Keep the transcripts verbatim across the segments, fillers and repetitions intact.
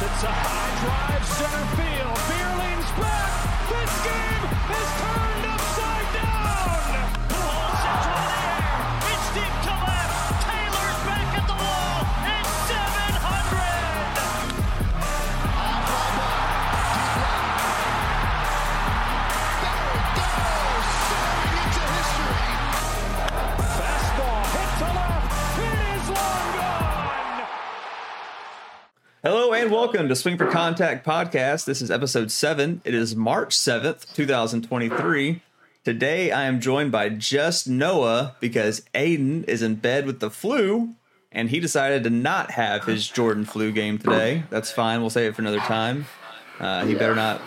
It's a high drive center field. Bierling's back. This game is turned upside down. Pujols into the air. It's deep to left. Taylor's back at the wall. It's seven hundred. On ball block. Deep left. There it goes. Soaring into history. Fastball hit to left. It is long gone. Hello. And welcome to Swing for Contact podcast. This is episode seven. It is March seventh, twenty twenty-three. Today, I am joined by just Noah because Aiden is in bed with the flu and he decided to not have his Jordan flu game today. That's fine. We'll save it for another time. Uh, he better not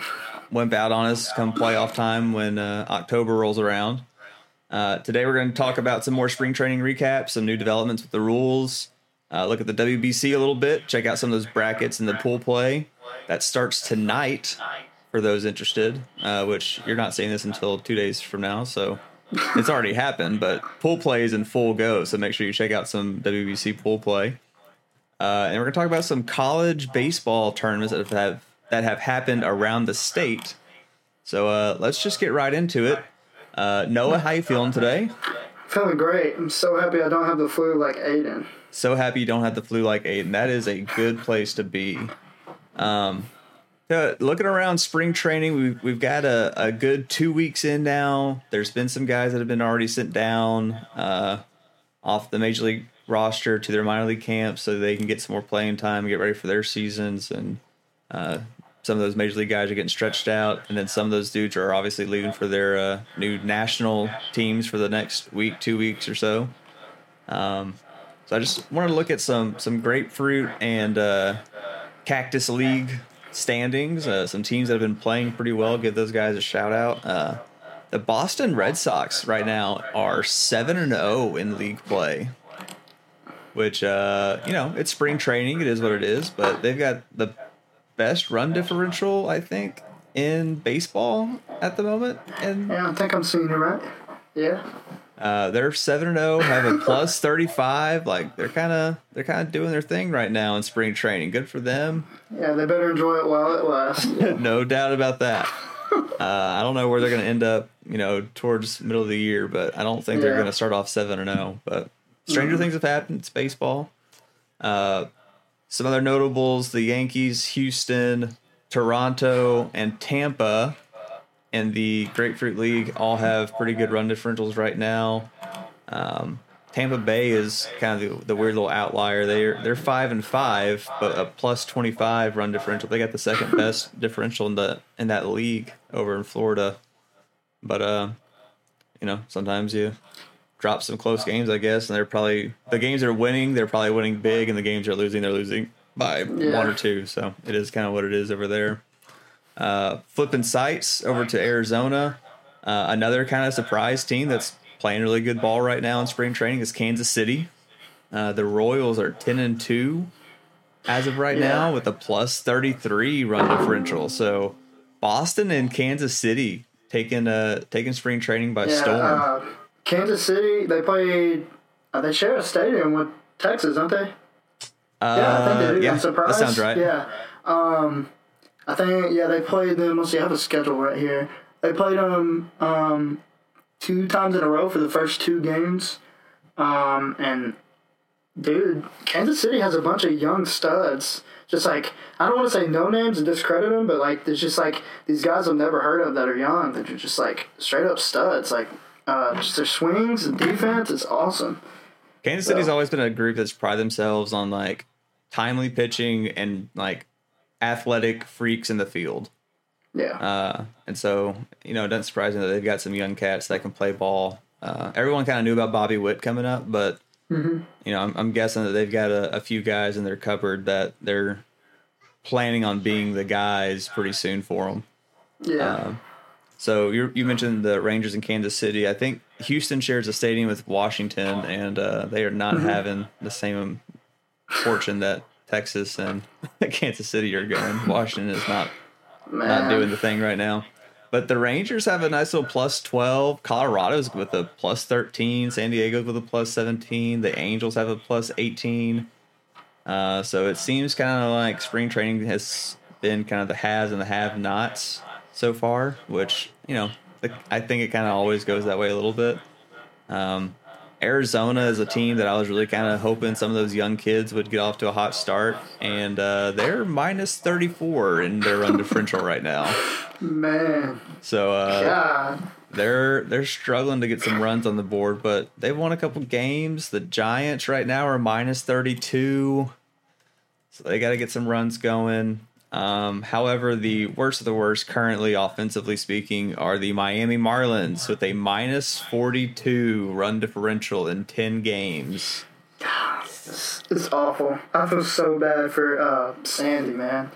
wimp out on us come playoff time when uh, October rolls around. Uh, today, we're going to talk about some more spring training recaps, some new developments with the rules. Uh, look at the W B C a little bit. Check out some of those brackets and the pool play. That starts tonight for those interested, uh, which you're not seeing this until two days from now. So it's already happened, but pool play is in full go. So make sure you check out some W B C pool play. Uh, and we're going to talk about some college baseball tournaments that have that have happened around the state. So uh, let's just get right into it. Uh, Noah, how you feeling today? Feeling great. I'm so happy I don't have the flu like Aiden. So happy you don't have the flu like Aiden. That is a good place to be. Um, uh, looking around spring training, we've, we've got a, a good two weeks in now. There's been some guys that have been already sent down uh, off the major league roster to their minor league camps so they can get some more playing time and get ready for their seasons. And uh, some of those major league guys are getting stretched out. And then some of those dudes are obviously leaving for their uh, new national teams for the next week, two weeks or so. Um So I just wanted to look at some some grapefruit and uh, Cactus League standings, uh, some teams that have been playing pretty well. Give those guys a shout out. Uh, the Boston Red Sox right now are seven and oh in league play, which, uh, you know, it's spring training. It is what it is, but they've got the best run differential, I think, in baseball at the moment. And yeah, I think I'm seeing you right. Yeah. Uh, they're seven and oh, have a plus thirty-five. Like they're kind of they're kind of doing their thing right now in spring training. Good for them. Yeah, they better enjoy it while it lasts. Yeah. No doubt about that. Uh, I don't know where they're going to end up, you know, towards middle of the year, but I don't think yeah. they're going to start off seven and oh. But stranger mm-hmm. things have happened. It's baseball. Uh, some other notables: the Yankees, Houston, Toronto, and Tampa. And the Grapefruit League all have pretty good run differentials right now. Um, Tampa Bay is kind of the, the weird little outlier. They're they're five and five, but a plus twenty-five run differential. They got the second best differential in the in that league over in Florida. But uh, you know, sometimes you drop some close games, I guess. And they're probably the games they're winning, they're probably winning big, and the games they're losing, they're losing by yeah. one or two. So it is kind of what it is over there. Uh, flipping sights over to Arizona, uh, another kind of surprise team that's playing really good ball right now in spring training is Kansas City. Uh, the Royals are ten and two as of right yeah. now with a plus thirty-three run differential. So Boston and Kansas City taking uh, taking spring training by yeah, storm. Uh, Kansas City, they played. Uh, they share a stadium with Texas, don't they? Uh, yeah, I think they do. Yeah, I'm surprised. That sounds right. Yeah. Um, I think, yeah, they played them, let's see, I have a schedule right here. They played them um, two times in a row for the first two games. Um, and, dude, Kansas City has a bunch of young studs. Just like, I don't want to say no names and discredit them, but, like, there's just, like, these guys I've never heard of that are young that are just, like, straight-up studs. Like, uh, just their swings and defense is awesome. Kansas so. City's always been a group that's prided themselves on, like, timely pitching and, like, athletic freaks in the field. Yeah. Uh, and so, you know, it doesn't surprise me that they've got some young cats that can play ball. Uh, everyone kind of knew about Bobby Witt coming up, but, mm-hmm. you know, I'm, I'm guessing that they've got a, a few guys in their cupboard that they're planning on being the guys pretty soon for them. Yeah. Um, so you you mentioned the Rangers in Kansas City. I think Houston shares a stadium with Washington, and uh, they are not mm-hmm. having the same fortune that Texas and Kansas City are going. Washington is not Man. not doing the thing right now. But the Rangers have a nice little plus twelve. Colorado's with a plus thirteen. San Diego's with a plus seventeen. The Angels have a plus eighteen. Uh, so it seems kind of like spring training has been kind of the haves and the have-nots so far, which, you know, I think it kind of always goes that way a little bit. Um, Arizona is a team that I was really kind of hoping some of those young kids would get off to a hot start, and uh, they're minus thirty-four in their run differential right now. Man. So uh, God. they're they're struggling to get some runs on the board, but they've won a couple games. The Giants right now are minus thirty-two, so they got to get some runs going. Um, however, the worst of the worst currently, offensively speaking, are the Miami Marlins with a minus forty-two run differential in ten games. It's, it's awful. I feel so bad for uh, Sandy, man.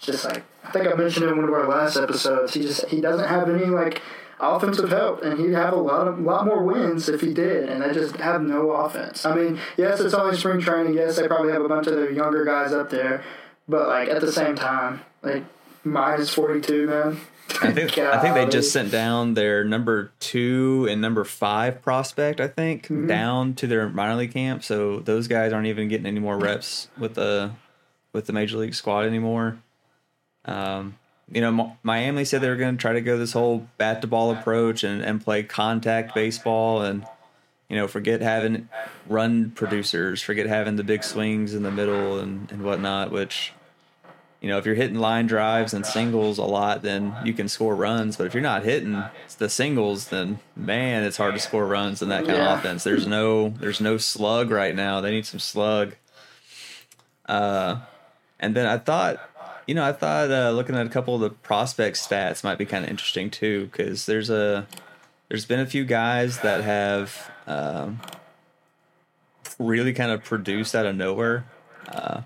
Just like I think I mentioned in one of our last episodes, he just he doesn't have any like offensive help, and he'd have a lot of lot more wins if he did. And they just have no offense. I mean, yes, it's only spring training. Yes, they probably have a bunch of their younger guys up there. But, like, at the same time, like, minus forty-two, man. I think I think they just sent down their number two and number five prospect, I think, mm-hmm. down to their minor league camp. So those guys aren't even getting any more reps with the with the major league squad anymore. Um, you know, Miami said they were going to try to go this whole bat-to-ball approach and, and play contact baseball and, you know, forget having run producers, forget having the big swings in the middle and, and whatnot, which... You know, if you're hitting line drives and singles a lot, then you can score runs. But if you're not hitting the singles, then, man, it's hard to score runs in that kind yeah. of offense. There's no there's no slug right now. They need some slug. Uh, and then I thought, you know, I thought uh, looking at a couple of the prospect stats might be kind of interesting, too, because there's a there's been a few guys that have um, really kind of produced out of nowhere. Uh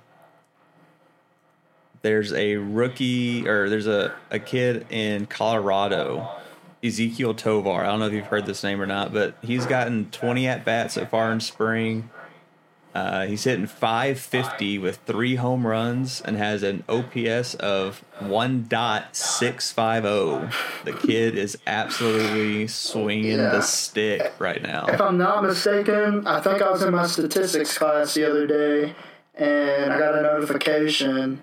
There's a rookie, or there's a, a kid in Colorado, Ezequiel Tovar. I don't know if you've heard this name or not, but he's gotten twenty at-bats so far in spring. Uh, he's hitting five fifty with three home runs and has an O P S of one point six five zero. The kid is absolutely swinging yeah. the stick right now. If I'm not mistaken, I think I was in my statistics class the other day, and I got a notification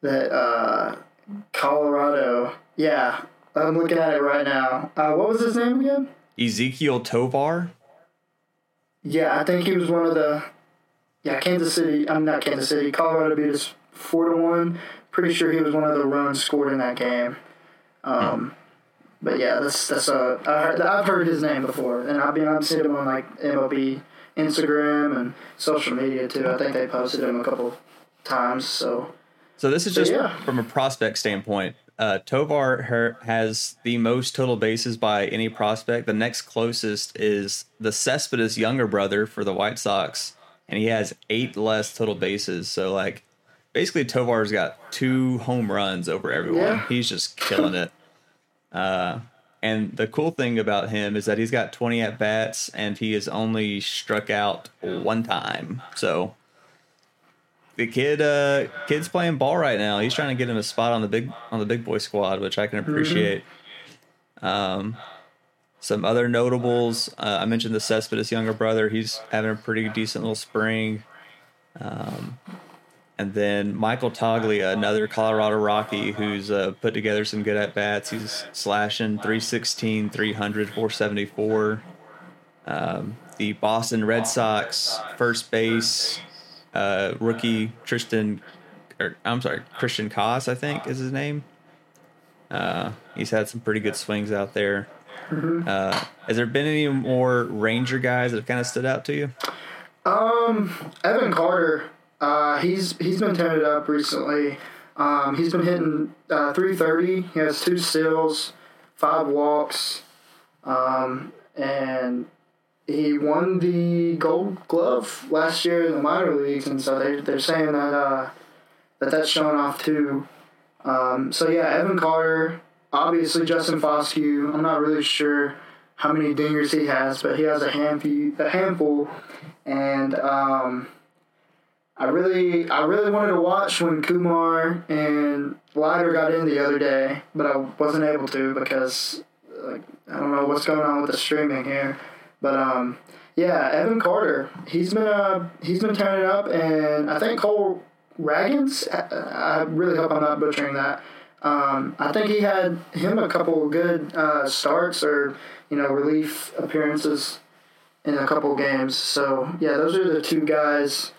that uh, Colorado, yeah, I'm looking at it right now. Uh, what was his name again? Ezequiel Tovar? Yeah, I think he was one of the, yeah, Kansas City, I'm not Kansas City, Colorado beat us four to one. Pretty sure he was one of the runs scored in that game. Um, hmm. But yeah, that's, that's a, I heard, I've heard his name before, and I've been, I've seen him on like M L B Instagram and social media too. I think they posted him a couple times, so. So this is just yeah. from a prospect standpoint. Uh, Tovar her, has the most total bases by any prospect. The next closest is the Cespedes younger brother for the White Sox, and he has eight less total bases. So, like, basically Tovar's got two home runs over everyone. Yeah. He's just killing it. Uh, and the cool thing about him is that he's got twenty at-bats, and he is only struck out one time. So... The kid, uh, kid's playing ball right now. He's trying to get him a spot on the big on the big boy squad, which I can appreciate. Mm-hmm. Um, some other notables. Uh, I mentioned the Cespedes younger brother. He's having a pretty decent little spring. Um, and then Michael Toglia, another Colorado Rocky, who's uh, put together some good at bats. He's slashing three sixteen, three hundred, four seventy-four. Um, the Boston Red Sox first base. Uh, rookie Tristan, or I'm sorry, Christian Koss, I think is his name. Uh, he's had some pretty good swings out there. Mm-hmm. Uh, has there been any more Ranger guys that have kind of stood out to you? Um, Evan Carter, uh, he's he's been tended up recently. Um, he's been hitting uh, three thirty. He has two steals, five walks, um, and. He won the Gold Glove last year in the minor leagues, and so they they're saying that uh, that that's showing off too. Um, so yeah, Evan Carter, obviously Justin Foscue. I'm not really sure how many dingers he has, but he has a handful, a handful. And um, I really I really wanted to watch when Kumar and Leiter got in the other day, but I wasn't able to because like I don't know what's going on with the streaming here. But um, yeah, Evan Carter, he's been uh, he's been tearing it up, and I think Cole Raggins, I, I really hope I'm not butchering that. Um, I think he had him a couple good uh, starts or you know relief appearances in a couple games. So yeah, those are the two guys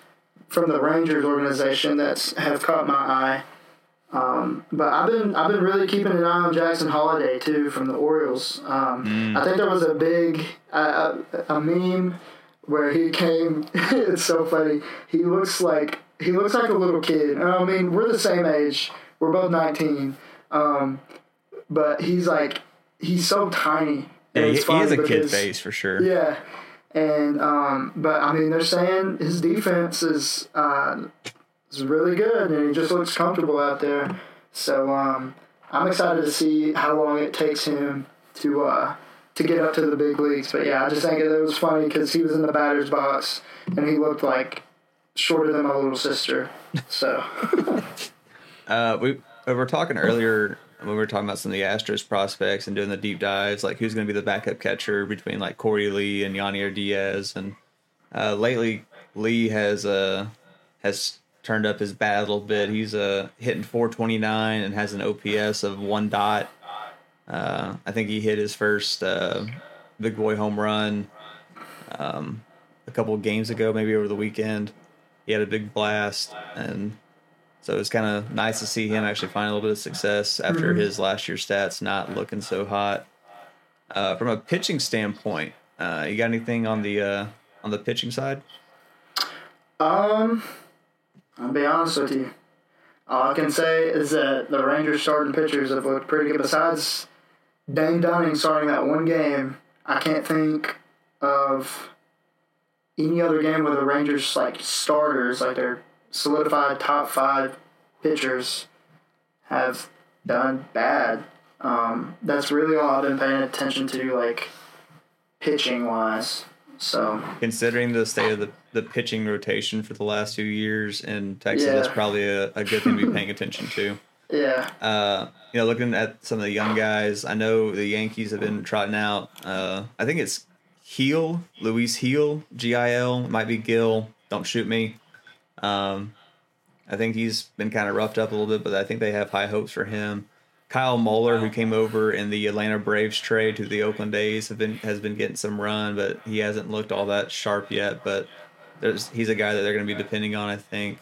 from the Rangers organization that have caught my eye. Um, but I've been I've been really keeping an eye on Jackson Holiday too from the Orioles. Um, mm. I think there was a big uh, a meme where he came. It's so funny. He looks like he looks like a little kid. And I mean, we're the same age. We're both nineteen. Um, but he's like he's so tiny. Yeah, he, he has a kid face for sure. Yeah, and um, but I mean, they're saying his defense is. Uh, It's really good, and he just looks comfortable out there. So um, I'm excited to see how long it takes him to uh, to get up to the big leagues. But, yeah, I just think it was funny because he was in the batter's box, and he looked like shorter than my little sister. So uh, we, we were talking earlier when we were talking about some of the Astros prospects and doing the deep dives, like who's going to be the backup catcher between, like, Corey Lee and Yonier Diaz. And uh, lately Lee has uh, has – turned up his bat a little bit. He's uh, hitting four twenty-nine and has an O P S of one dot. Uh, I think he hit his first uh, big boy home run um, a couple of games ago, maybe over the weekend. He had a big blast, and so it was kind of nice to see him actually find a little bit of success after mm-hmm. his last year's stats not looking so hot. Uh, from a pitching standpoint, uh, you got anything on the uh, on the pitching side? Um. I'll be honest with you. All I can say is that the Rangers starting pitchers have looked pretty good. Besides Dane Dunning starting that one game, I can't think of any other game where the Rangers, like, starters, like their solidified top five pitchers, have done bad. Um, that's really all I've been paying attention to, like, pitching-wise. So considering the state of the, the pitching rotation for the last few years in Texas, yeah. that's probably a, a good thing to be paying attention to. Yeah. Uh, you know, looking at some of the young guys, I know the Yankees have been trotting out. Uh, I think it's Gil, Luis Gil, G I L. It might be Gil. Don't shoot me. Um, I think he's been kind of roughed up a little bit, but I think they have high hopes for him. Kyle Muller, who came over in the Atlanta Braves trade to the Oakland A's, have been has been getting some run, but he hasn't looked all that sharp yet. But there's, he's a guy that they're going to be depending on, I think.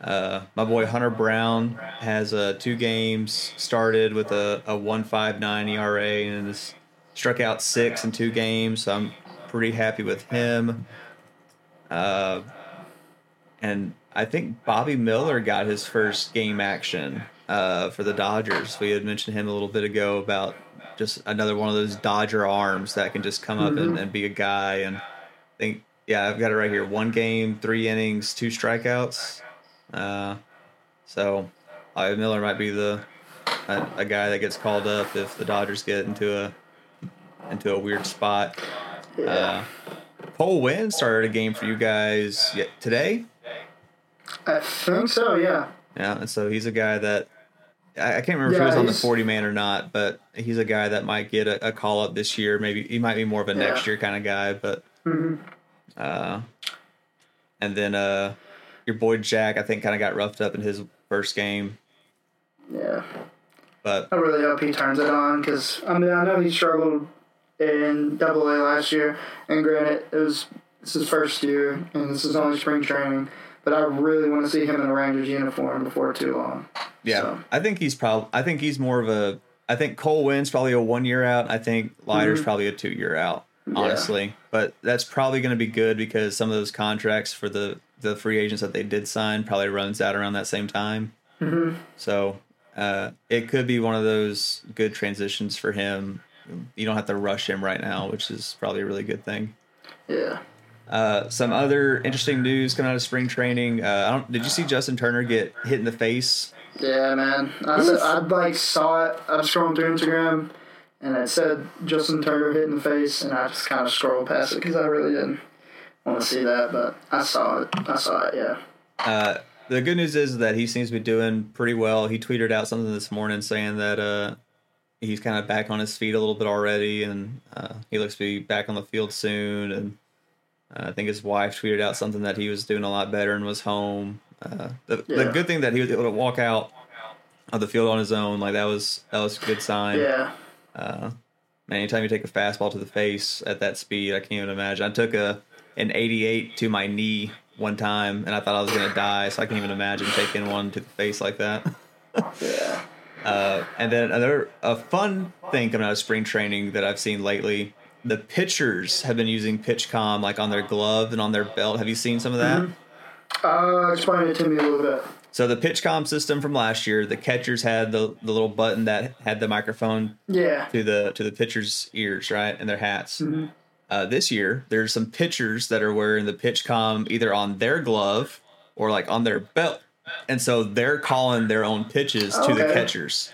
Uh, my boy Hunter Brown has uh, two games started with a, a one point five nine E R A and has struck out six in two games. So I'm pretty happy with him. Uh, and I think Bobby Miller got his first game action. Uh, for the Dodgers. We had mentioned him a little bit ago about just another one of those Dodger arms that can just come up mm-hmm. and, and be a guy. And I think, yeah, I've got it right here. One game, three innings, two strikeouts. Uh, so uh, Miller might be the a, a guy that gets called up if the Dodgers get into a into a weird spot. Uh, Cole Wynn started a game for you guys today? I think so, yeah. Yeah, and so he's a guy that I can't remember yeah, if he was on the forty-man or not, but he's a guy that might get a, a call-up this year. Maybe he might be more of a yeah. next-year kind of guy. But mm-hmm. uh, and then uh, your boy Jack, I think, kind of got roughed up in his first game. Yeah. But I really hope he turns it on because, I mean, I know he struggled in double A last year. And granted, it was it's his first year, and this is only spring training. But I really want to see him in a Rangers uniform before too long. Yeah, so. I think he's probably. I think he's more of a. I think Cole Wynn's probably a one year out. I think Leiter's mm-hmm. probably a two year out. Honestly, yeah. But that's probably going to be good because some of those contracts for the, the free agents that they did sign probably runs out around that same time. Mm-hmm. So uh, it could be one of those good transitions for him. You don't have to rush him right now, which is probably a really good thing. Yeah. Uh, some other interesting news coming out of spring training. Uh, I don't, did you see Justin Turner get hit in the face? Yeah, man. I, I like saw it. I was scrolling through Instagram, and it said Justin Turner hit in the face, and I just kind of scrolled past it because I really didn't want to see that, but I saw it. I saw it, yeah. Uh, the good news is that he seems to be doing pretty well. He tweeted out something this morning saying that uh, he's kind of back on his feet a little bit already, and uh, he looks to be back on the field soon. And uh, I think his wife tweeted out something that he was doing a lot better and was home. Uh, the, yeah. the good thing that he was able to walk out of the field on his own, like that was that was a good sign. Yeah. Uh, man, anytime you take a fastball to the face at that speed, I can't even imagine. I took a an eighty-eight to my knee one time, and I thought I was going to die, so I can't even imagine taking one to the face like that. Yeah. Uh, and then another a fun thing coming out of spring training that I've seen lately, the pitchers have been using PitchCom like on their glove and on their belt. Have you seen some of that? Mm-hmm. Uh, explain it to me a little bit. So the PitchCom system from last year, the catchers had the, the little button that had the microphone yeah. to the to the pitchers' ears, right, and their hats. Mm-hmm. Uh, this year, there's some pitchers that are wearing the PitchCom either on their glove or like on their belt. And so they're calling their own pitches to okay. the catchers.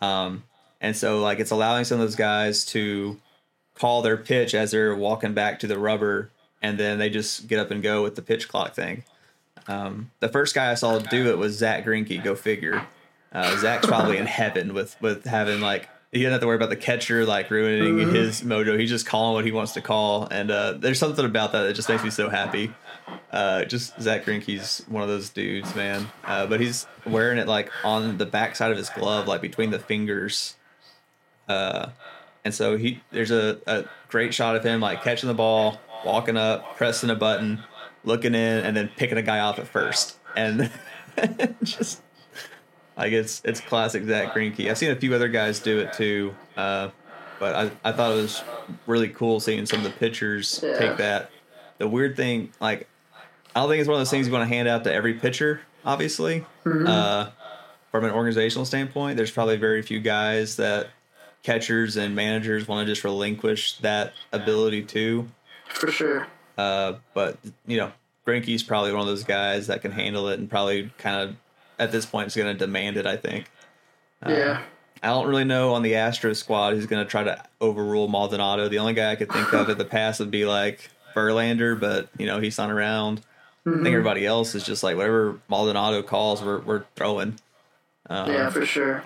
Um, and so, like, it's allowing some of those guys to call their pitch as they're walking back to the rubber, and then they just get up and go with the pitch clock thing. Um, the first guy I saw do it was Zack Greinke, go figure. Uh, Zach's probably in heaven with, with having, like, he doesn't have to worry about the catcher, like, ruining mm-hmm. his mojo. He's just calling what he wants to call. And uh, there's something about that that just makes me so happy. Uh, just Zack Greinke's one of those dudes, man. Uh, but he's wearing it, like, on the backside of his glove, like, between the fingers. Uh, and so he there's a, a great shot of him, like, catching the ball, walking up, pressing a button, looking in, and then picking a guy off at first. And just... Like, it's it's classic Zack Greinke. I've seen a few other guys do it, too. Uh, but I, I thought it was really cool seeing some of the pitchers yeah. take that. The weird thing, like, I don't think it's one of those things you want to hand out to every pitcher, obviously. Mm-hmm. Uh, from an organizational standpoint, there's probably very few guys that catchers and managers want to just relinquish that ability to. For sure. Uh, but, you know, Greinke's probably one of those guys that can handle it and probably kind of, at this point, it's going to demand it, I think. Yeah. Uh, I don't really know on the Astros squad who's going to try to overrule Maldonado. The only guy I could think of in the past would be, like, Verlander, but, you know, he's not around. Mm-hmm. I think everybody else is just, like, whatever Maldonado calls, we're we're throwing. Um, yeah, for sure.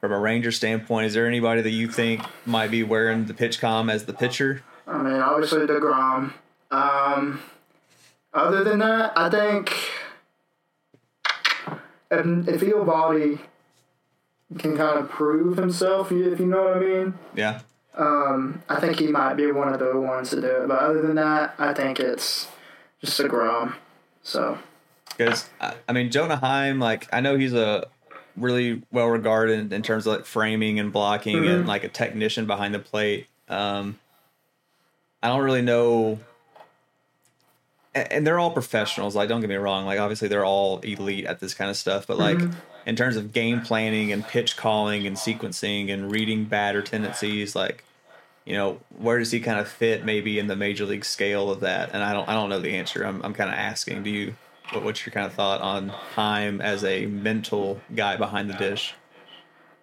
From a Ranger standpoint, is there anybody that you think might be wearing the PitchCom as the pitcher? I mean, obviously DeGrom. Um, other than that, I think... And if Eovaldi can kind of prove himself, if you know what I mean. Yeah. Um, I think he might be one of the ones to do it. But other than that, I think it's just a Grom. So. Because, I mean, Jonah Heim, like, I know he's a really well-regarded in terms of, like, framing and blocking mm-hmm. and, like, a technician behind the plate. Um, I don't really know... And they're all professionals. Like, don't get me wrong. Like, obviously, they're all elite at this kind of stuff. But, like, mm-hmm. in terms of game planning and pitch calling and sequencing and reading batter tendencies, like, you know, where does he kind of fit maybe in the major league scale of that? And I don't, I don't know the answer. I'm, I'm kind of asking. Do you? What, what's your kind of thought on Heim as a mental guy behind the dish?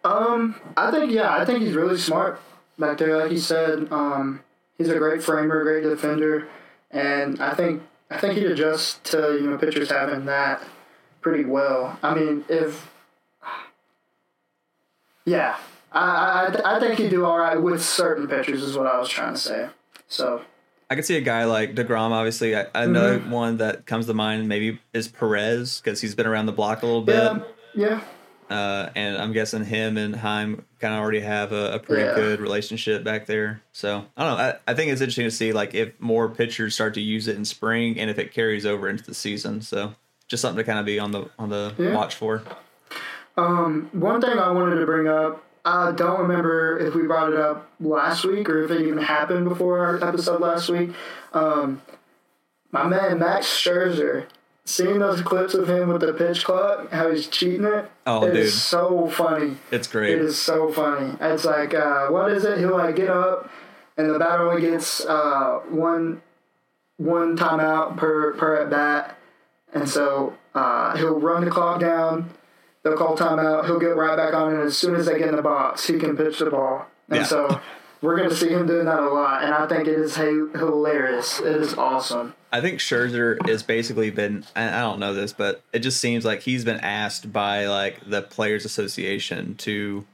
Um, I think yeah, I think he's really smart back there. Like he said, um, he's a great framer, great defender, and I think. I think he'd adjust to, you know, pitchers having that pretty well. I mean, if... Yeah. I I, I think he'd do all right with certain pitchers is what I was trying to say. So... I could see a guy like DeGrom, obviously. I, I know mm-hmm. one that comes to mind maybe is Perez because he's been around the block a little bit. Yeah. yeah. Uh, and I'm guessing him and Heim kind of already have a, a pretty yeah. good relationship back there. So, I don't know. I, I think it's interesting to see, like, if more pitchers start to use it in spring and if it carries over into the season. So, just something to kind of be on the on the yeah. watch for. Um, one thing I wanted to bring up, I don't remember if we brought it up last week or if it even happened before our episode last week. Um, my man Max Scherzer. Seeing those clips of him with the pitch clock, how he's cheating it, oh, it dude. is so funny. It's great. It is so funny. It's like, uh, what is it? He'll, like, get up, and the batter only gets uh, one one timeout per, per at-bat. And so uh, he'll run the clock down. They'll call timeout. He'll get right back on it. And as soon as they get in the box, he can pitch the ball. And yeah. so we're going to see him doing that a lot, and I think it is hilarious. It is awesome. I think Scherzer has basically been, I don't know this, but it just seems like he's been asked by, like, the Players Association to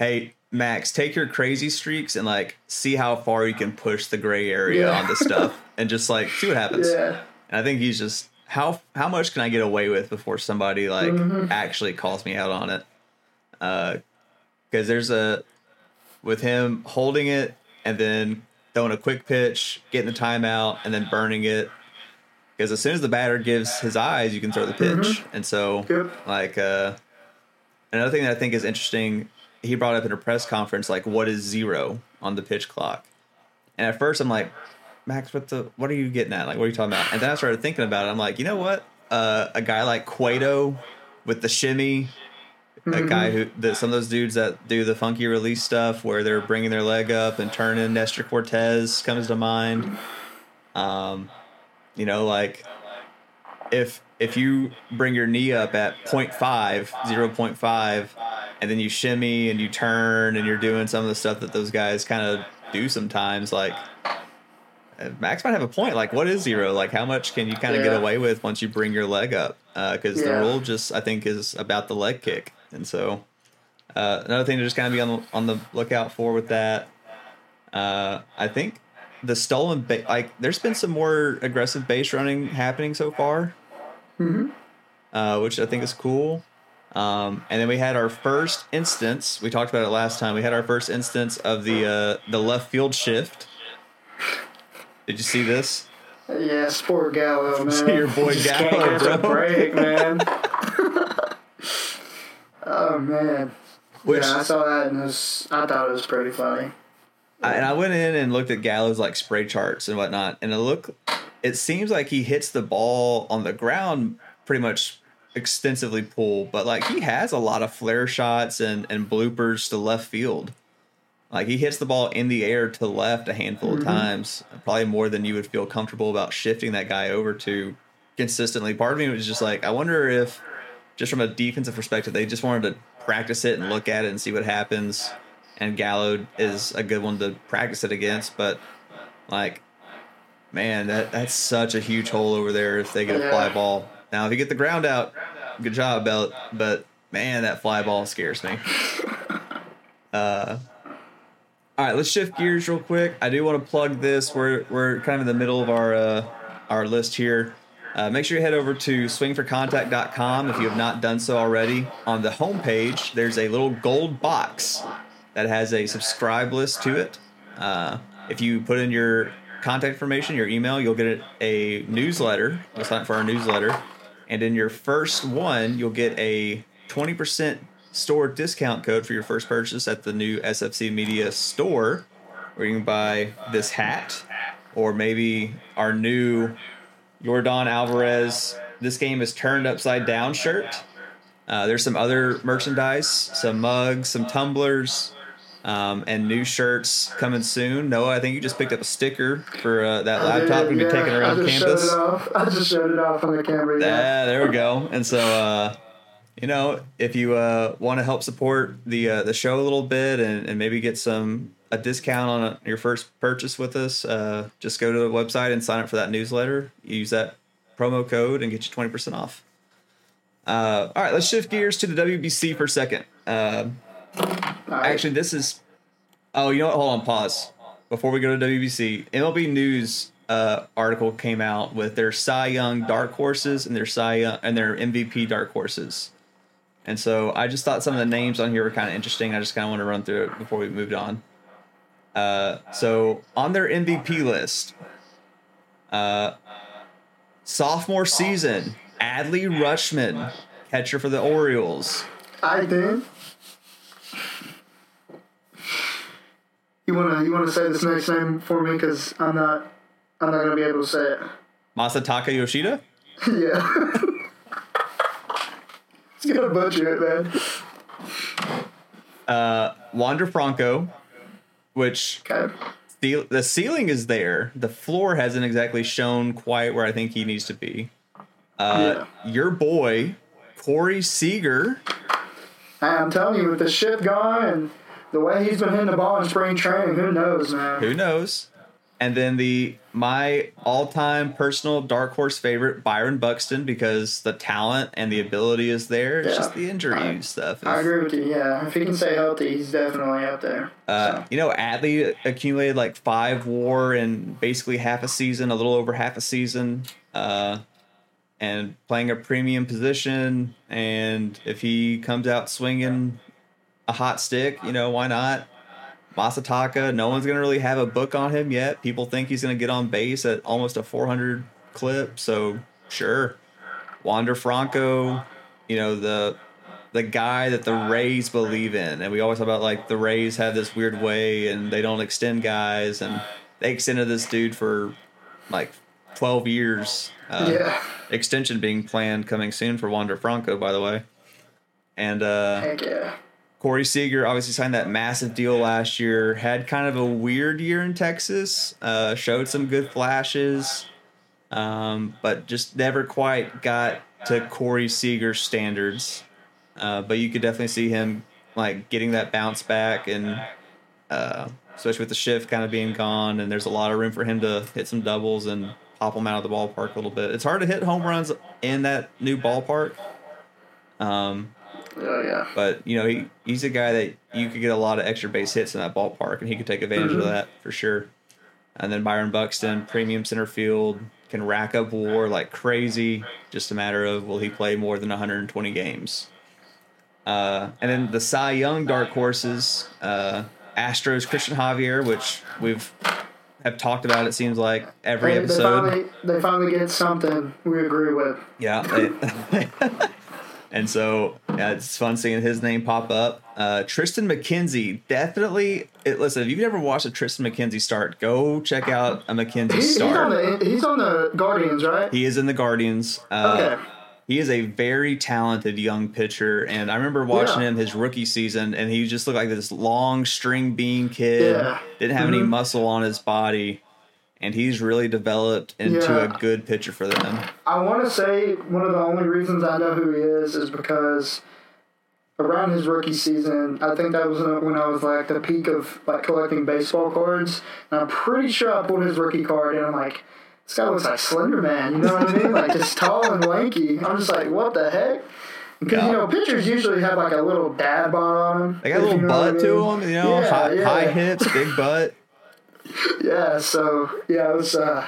hey, Max, take your crazy streaks and like see how far you can push the gray area yeah. on this stuff and just like see what happens. Yeah. And I think he's just how how much can I get away with before somebody like mm-hmm. actually calls me out on it? Uh, because there's a with him holding it and then throwing a quick pitch, getting the timeout, and then burning it. Because as soon as the batter gives his eyes, you can throw the pitch. Mm-hmm. And so, yep. like, uh, another thing that I think is interesting, he brought up in a press conference, like, what is zero on the pitch clock? And at first I'm like, Max, what the, what are you getting at? Like, what are you talking about? And then I started thinking about it. I'm like, you know what? Uh, a guy like Cueto with the shimmy, mm-hmm. a guy who, the, some of those dudes that do the funky release stuff where they're bringing their leg up and turning, Nestor Cortez comes to mind. Um... You know, like if if you bring your knee up at zero point five and then you shimmy and you turn and you're doing some of the stuff that those guys kind of do sometimes, like Max might have a point. Like, what is zero? Like, how much can you kind of yeah. get away with once you bring your leg up? Because uh, yeah. the rule just, I think, is about the leg kick. And so uh, another thing to just kind of be on the, on the lookout for with that, uh, I think. The stolen ba- like there's been some more aggressive base running happening so far, mm-hmm. uh, which I think is cool. Um, and then we had our first instance. We talked about it last time. We had our first instance of the uh, the left field shift. Did you see this? Yeah, sport Gallo, man. Your boy Just Gallo, bro. Break, man. Oh man. Which, yeah, I saw that and it was, I thought it was pretty funny. I, and I went in and looked at Gallo's like spray charts and whatnot, and it look, it seems like he hits the ball on the ground pretty much extensively pull, but like he has a lot of flare shots and, and bloopers to left field. Like he hits the ball in the air to left a handful mm-hmm. of times, probably more than you would feel comfortable about shifting that guy over to consistently. Part of me was just like, I wonder if just from a defensive perspective, they just wanted to practice it and look at it and see what happens. And Gallo is a good one to practice it against, but like, man, that that's such a huge hole over there if they get a fly ball. Now, if you get the ground out, good job, Belt. But man, that fly ball scares me. Uh, all right, let's shift gears real quick. I do want to plug this. We're we're kind of in the middle of our uh, our list here. Uh, make sure you head over to swing for contact dot com if you have not done so already. On the homepage, there's a little gold box that has a subscribe list to it. Uh, if you put in your contact information, your email, you'll get a newsletter. Let's sign up for our newsletter. And in your first one, you'll get a twenty percent store discount code for your first purchase at the new S F C Media store, where you can buy this hat or maybe our new Yordan Alvarez, this game is turned upside down shirt. Uh, there's some other merchandise, some mugs, some tumblers, Um, and new shirts coming soon. Noah, I think you just picked up a sticker for uh, that laptop we've been yeah, taking around I just campus. Showed it off. I just showed it off on the camera. Yeah, yeah there we go. And so, uh, you know, if you uh, want to help support the uh, the show a little bit and, and maybe get some a discount on a, your first purchase with us, uh, just go to the website and sign up for that newsletter. Use that promo code and get you twenty percent off. Uh, all right, let's shift gears to the W B C for a second. Uh, Actually, this is. Oh, you know what? Hold on, pause. Before we go to W B C, M L B News uh, article came out with their Cy Young dark horses and their Cy Young, and their M V P dark horses. And so I just thought some of the names on here were kind of interesting. I just kind of want to run through it before we moved on. Uh, so on their M V P list, uh, sophomore season, Adley Rutschman, catcher for the Orioles. I think. You wanna you wanna say this next name for me because I'm not I'm not gonna be able to say it. Masataka Yoshida? Yeah. It's gonna butcher it, man. Uh, Wander Franco, which okay. the the ceiling is there. The floor hasn't exactly shown quite where I think he needs to be. Uh, yeah. Your boy, Corey Seager. I'm telling you, with the shift gone and the way he's been hitting the ball in spring training, who knows, man? Who knows? And then the my all-time personal dark horse favorite, Byron Buxton, because the talent and the ability is there. It's yeah. just the injury I, stuff. Is, I agree with you, yeah. If he can stay healthy, he's definitely up there. Uh, so. You know, Adley accumulated like five war in basically half a season, a little over half a season, uh, and playing a premium position. And if he comes out swinging a hot stick, you know, why not? Masataka, no one's going to really have a book on him yet. People think he's going to get on base at almost a four hundred clip, so sure. Wander Franco, you know, the the guy that the Rays believe in. And we always talk about, like, the Rays have this weird way and they don't extend guys. And they extended this dude for, like, twelve years. Uh, yeah. Extension being planned coming soon for Wander Franco, by the way. And, uh... Heck yeah. Corey Seager obviously signed that massive deal last year, had kind of a weird year in Texas, uh, showed some good flashes, um, but just never quite got to Corey Seager standards. Uh, but you could definitely see him like getting that bounce back, and uh, especially with the shift kind of being gone, and there's a lot of room for him to hit some doubles and pop them out of the ballpark a little bit. It's hard to hit home runs in that new ballpark. Um Oh, yeah. But, you know, he, he's a guy that you could get a lot of extra base hits in that ballpark, and he could take advantage mm-hmm. of that for sure. And then Byron Buxton, premium center field, can rack up war like crazy. Just a matter of will he play more than one hundred twenty games. Uh, and then the Cy Young dark horses, uh, Astros Christian Javier, which we've have talked about, it seems like, every they, episode. They finally, they finally get something we agree with. Yeah. They, And so yeah, it's fun seeing his name pop up. Uh, Tristan McKenzie, definitely. It, listen, if you've never watched a Tristan McKenzie start, go check out a McKenzie he, start. He's on, the, he's on the Guardians, right? He is in the Guardians. Uh, okay. He is a very talented young pitcher. And I remember watching yeah. him his rookie season, and he just looked like this long string bean kid. Yeah. Didn't have mm-hmm. any muscle on his body. And he's really developed into yeah. a good pitcher for them. I want to say one of the only reasons I know who he is is because around his rookie season, I think that was when I was like the peak of like collecting baseball cards. And I'm pretty sure I pulled his rookie card, and I'm like, this guy looks like Slender Man. You know what I mean? Like just tall and lanky. I'm just like, what the heck? Because, yeah. you know, pitchers usually have like a little dad bod on them. They got a little you know butt I mean. to them, you know, yeah, high, yeah. high hips, big butt. Yeah, so yeah, it was. Uh,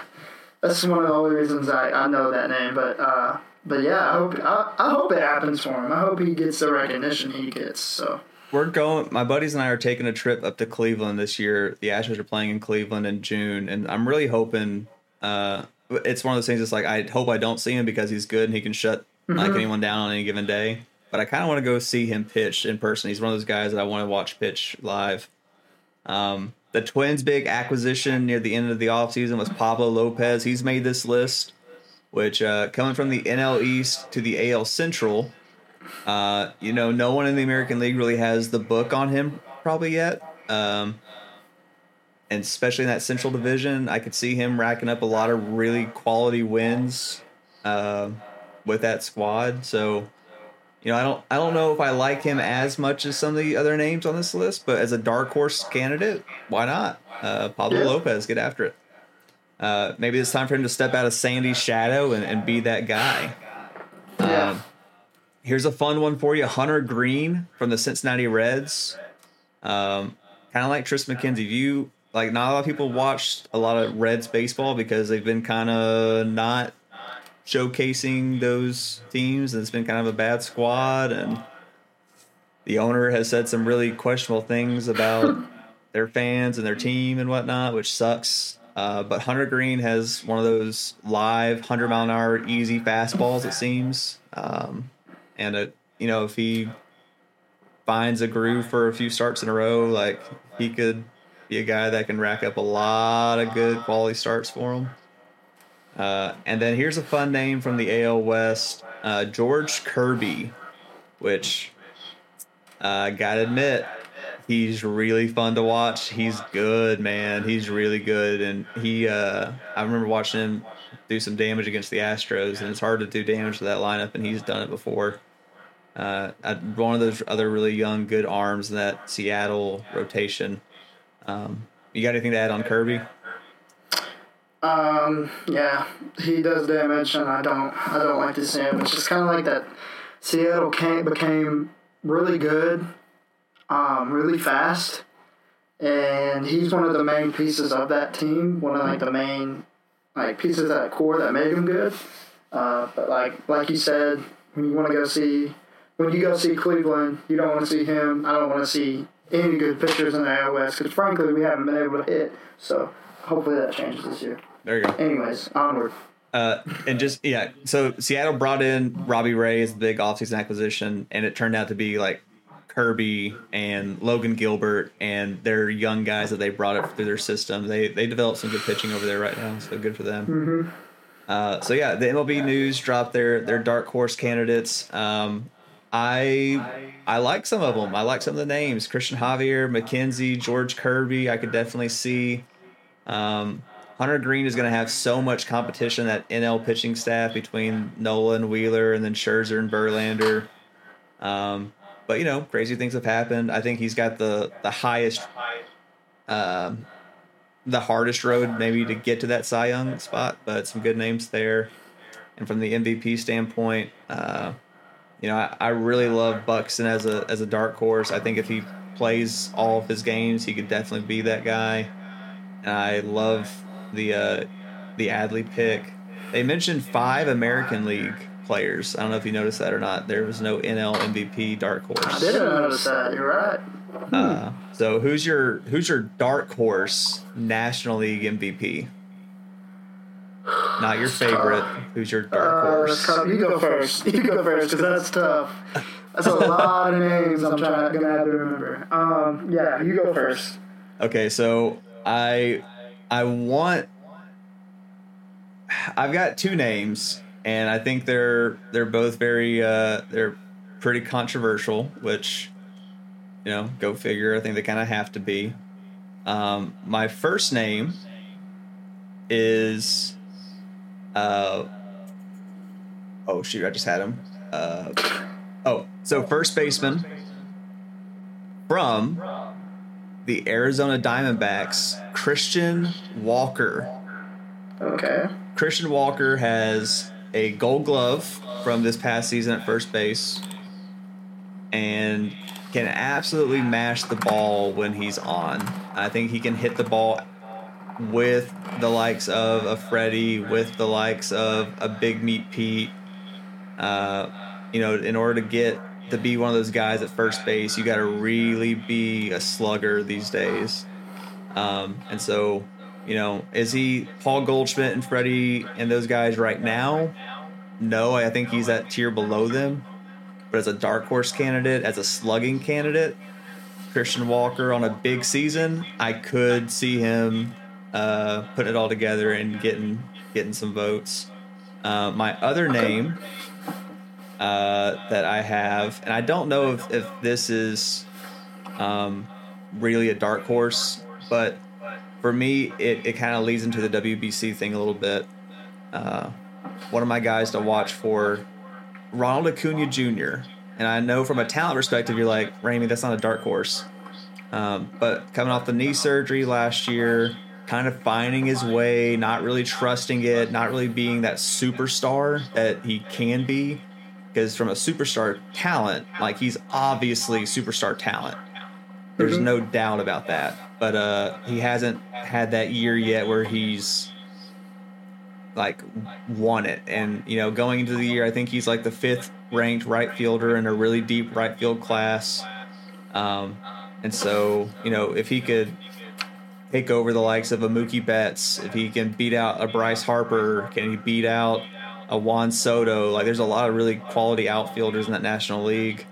that's one of the only reasons I, I know that name, but uh, but yeah, I hope I, I hope it happens for him. I hope he gets the recognition he gets. So we're going. My buddies and I are taking a trip up to Cleveland this year. The Astros are playing in Cleveland in June, and I'm really hoping. Uh, it's one of those things. It's like I hope I don't see him because he's good and he can shut mm-hmm. like anyone down on any given day. But I kind of want to go see him pitch in person. He's one of those guys that I want to watch pitch live. Um. The Twins' big acquisition near the end of the offseason was Pablo Lopez. He's made this list, which uh, coming from the N L East to the A L Central, uh, you know, no one in the American League really has the book on him probably yet. Um, and especially in that Central Division, I could see him racking up a lot of really quality wins uh, with that squad. So... You know, I don't I don't know if I like him as much as some of the other names on this list, but as a dark horse candidate, why not? Uh, Pablo yeah. Lopez, get after it. Uh, maybe it's time for him to step out of Sandy's shadow and, and be that guy. Yeah. Um, here's a fun one for you. Hunter Greene from the Cincinnati Reds. Um, kind of like Tristan McKenzie. You, like, not a lot of people watched a lot of Reds baseball because they've been kind of not – showcasing those teams, and it's been kind of a bad squad, and the owner has said some really questionable things about their fans and their team and whatnot, which sucks. Uh, but Hunter Greene has one of those live one hundred mile an hour easy fastballs, it seems. Um, and, a, you know, if he finds a groove for a few starts in a row, like, he could be a guy that can rack up a lot of good quality starts for him. Uh, and then here's a fun name from the A L West, uh, George Kirby, which I uh, gotta admit, he's really fun to watch. He's good, man. He's really good. And he, uh, I remember watching him do some damage against the Astros, and it's hard to do damage to that lineup, and he's done it before. Uh, one of those other really young, good arms in that Seattle rotation. Um, you got anything to add on Kirby? Um, yeah, he does damage, and I don't, I don't like to see him. It's just kind of like that. Seattle came, became really good, um, really fast, and he's one of the main pieces of that team. One of like the main, like pieces of that core that made him good. Uh, but like, like you said, when you want to go see, when you go see Cleveland, you don't want to see him. I don't want to see any good pitchers in the A L West because frankly, we haven't been able to hit. So hopefully that changes this year. There you go. Anyways, onward. Uh, and just, yeah, so Seattle brought in Robbie Ray as the big offseason acquisition, and it turned out to be like Kirby and Logan Gilbert and their young guys that they brought up through their system. They they developed some good pitching over there right now, so good for them. Mm-hmm. Uh, so, yeah, the M L B News dropped their their dark horse candidates. Um, I I like some of them. I like some of the names. Christian Javier, McKenzie, George Kirby, I could definitely see. Um Hunter Greene is going to have so much competition, that N L pitching staff between Nolan, Wheeler, and then Scherzer and Verlander. Um, but, you know, crazy things have happened. I think he's got the, the highest, um, the hardest road maybe to get to that Cy Young spot, but some good names there. And from the M V P standpoint, uh, you know, I, I really love Buxton as a as a dark horse. I think if he plays all of his games, he could definitely be that guy. And I love the uh, the Adley pick. They mentioned five American League players. I don't know if you noticed that or not. There was no N L M V P dark horse. I didn't notice that. You're right. Uh, hmm. So who's your who's your dark horse National League M V P? Not your favorite. Who's your dark horse? Uh, you go first. You go first because that's tough. That's a lot of names I'm trying gonna have to remember. Um, yeah, you go first. Okay, so I. I want. I've got two names, and I think they're they're both very uh, they're pretty controversial. Which, you know, go figure. I think they kind of have to be. Um, my first name is. Uh, oh shoot! I just had him. Uh, oh, so first baseman from the Arizona Diamondbacks, Christian Walker. Okay. Christian Walker has a Gold Glove from this past season at first base and can absolutely mash the ball when he's on. I think he can hit the ball with the likes of a Freddie, with the likes of a Big Meat Pete. Uh, you know, in order to get to be one of those guys at first base, you got to really be a slugger these days. Um, and so, you know, is he Paul Goldschmidt and Freddie and those guys right now? No, I think he's that tier below them. But as a dark horse candidate, as a slugging candidate, Christian Walker on a big season, I could see him uh, putting it all together and getting getting some votes. Uh, my other name Uh, that I have, and I don't know if, if this is um, really a dark horse, but for me, it, it kind of leads into the W B C thing a little bit. Uh, one of my guys to watch for, Ronald Acuna Junior And I know from a talent perspective, you're like, Ramey, that's not a dark horse. Um, but coming off the knee surgery last year, kind of finding his way, not really trusting it, not really being that superstar that he can be. Because from a superstar talent, like he's obviously superstar talent. There's mm-hmm. no doubt about that. But uh, he hasn't had that year yet where he's like won it. And, you know, going into the year, I think he's like the fifth ranked right fielder in a really deep right field class. Um, and so, you know, if he could take over the likes of a Mookie Betts, if he can beat out a Bryce Harper, can he beat out a Juan Soto, like there's a lot of really quality outfielders in that National League.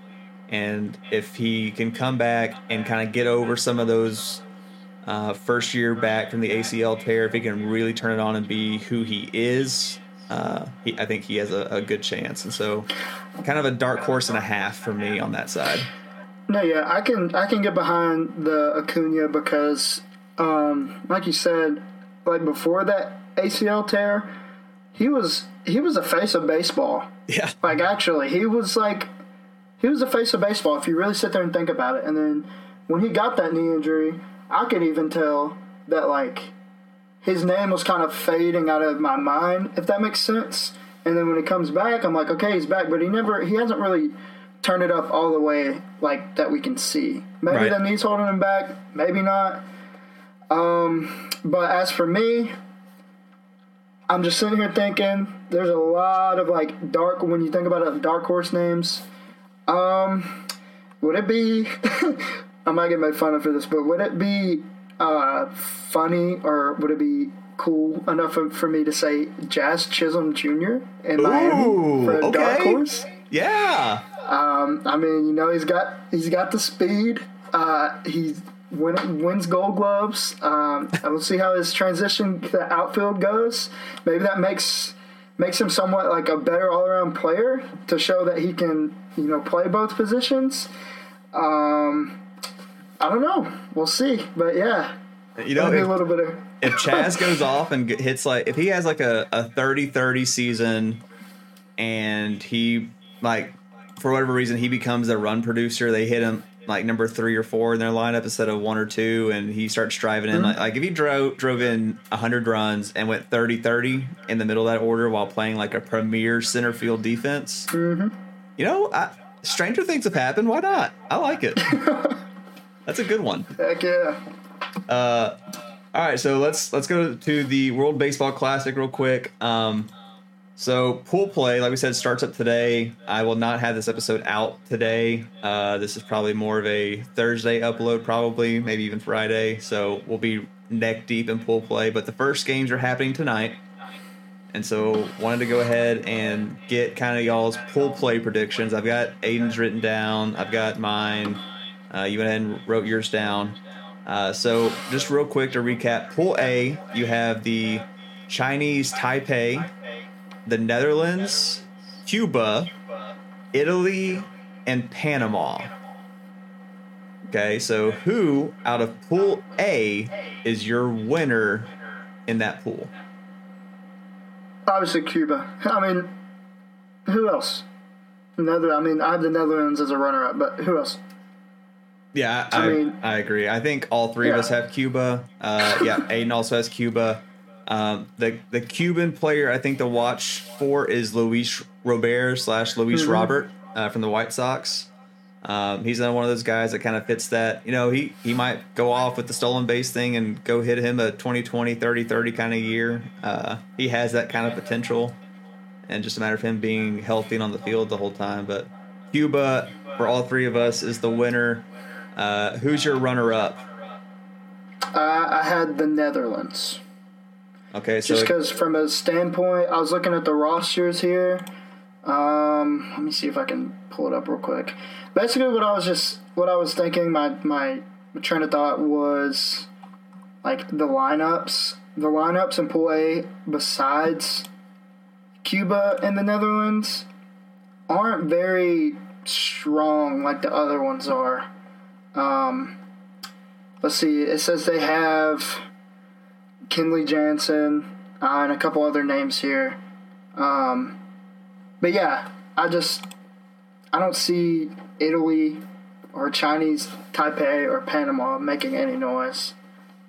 And if he can come back and kind of get over some of those uh, first year back from the A C L tear, if he can really turn it on and be who he is, uh, he, I think he has a, a good chance. And so kind of a dark horse and a half for me on that side. No, yeah, I can, I can get behind the Acuna because um, like you said, like before that A C L tear, he was he was the face of baseball. Yeah. Like actually, he was like he was the face of baseball if you really sit there and think about it. And then when he got that knee injury, I could even tell that like his name was kind of fading out of my mind, if that makes sense. And then when he comes back, I'm like, okay, he's back. But he never, he hasn't really turned it up all the way like that we can see. Maybe right. the knee's holding him back, maybe not. Um, but as for me, I'm just sitting here thinking there's a lot of like dark, when you think about it, dark horse names. Um, would it be, I might get made fun of for this, but would it be uh, funny or would it be cool enough for, for me to say Jazz Chisholm Junior in Miami? Ooh, for a okay. dark horse? Yeah. Um, I mean, you know, he's got he's got the speed. Uh, he win, wins Gold Gloves. Um, and we'll see how his transition to the outfield goes. Maybe that makes makes him somewhat like a better all around player to show that he can, you know, play both positions. Um, I don't know. We'll see. But yeah, you know, if, a little bit of if Chaz goes off and hits like if he has like a a thirty thirty season and he like. For whatever reason, he becomes their run producer. They hit him like number three or four in their lineup instead of one or two, and he starts driving in. Mm-hmm. Like, like if he drove drove in one hundred runs and went thirty thirty in the middle of that order while playing like a premier center field defense, mm-hmm. you know, I, stranger things have happened. Why not? I like it. That's a good one. Heck yeah. Uh, all right, so let's let's go to the World Baseball Classic real quick. Um, So pool play, like we said, starts up today. I will not have this episode out today. Uh, this is probably more of a Thursday upload, probably, maybe even Friday. So we'll be neck deep in pool play. But the first games are happening tonight. And so wanted to go ahead and get kind of y'all's pool play predictions. I've got Aiden's written down. I've got mine. Uh, you went ahead and wrote yours down. Uh, so just real quick to recap, Pool A, you have the Chinese Taipei, the Netherlands, Cuba, Italy, and Panama. Okay, so who out of Pool A is your winner in that pool? Obviously Cuba. I mean, who else? Another. I mean, I have the Netherlands as a runner-up, but who else? Yeah, I, I, I mean, I agree. I think all three yeah. of us have Cuba. Uh, yeah, Aiden also has Cuba. Um, the the Cuban player I think to watch for is Luis Robert slash Luis mm-hmm. Robert uh, from the White Sox. Um, he's another one of those guys that kind of fits that. You know, he, he might go off with the stolen base thing and go hit him a twenty twenty, thirty thirty kind of year. Uh, he has that kind of potential. And just a matter of him being healthy and on the field the whole time. But Cuba, for all three of us, is the winner. Uh, who's your runner-up? Uh, I had the Netherlands. Okay, so just because from a standpoint, I was looking at the rosters here. Um, let me see if I can pull it up real quick. Basically, what I was just what I was thinking, my my train of thought was like the lineups, the lineups in Pool A, besides Cuba and the Netherlands, aren't very strong like the other ones are. Um, let's see. It says they have Kenley Jansen, uh, and a couple other names here. Um, but yeah, I just, I don't see Italy or Chinese Taipei or Panama making any noise.